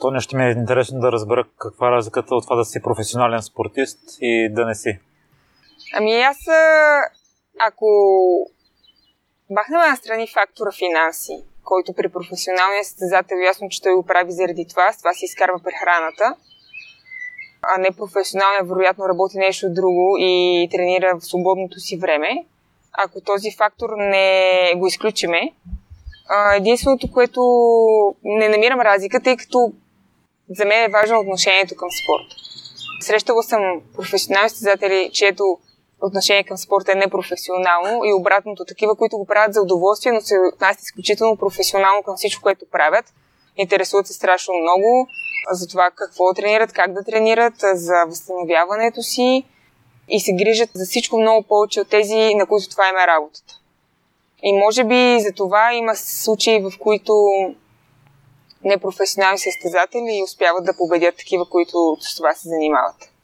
То нещо ми е интересно да разбера каква е разликата от това да си професионален спортист и да не си. Ами аз, ако бахнала настрани фактора финанси, който при професионалния състезател ясно, че той го прави заради това, с това си изкарва прехраната, а не професионалния вероятно работи нещо друго и тренира в свободното си време. Ако този фактор не го изключиме, единственото, което не намирам разлика, тъй като за мен е важно отношението към спорта. Срещала съм професионални състезатели, чието отношение към спорта е непрофесионално и обратното, такива, които го правят за удоволствие, но се отнасят изключително професионално към всичко, което правят. Интересуват се страшно много за това какво тренират, как да тренират, за възстановяването си и се грижат за всичко много повече от тези, на които това има работата. И може би за това има случаи, в които непрофесионални състезатели успяват да победят такива, които с това се занимават.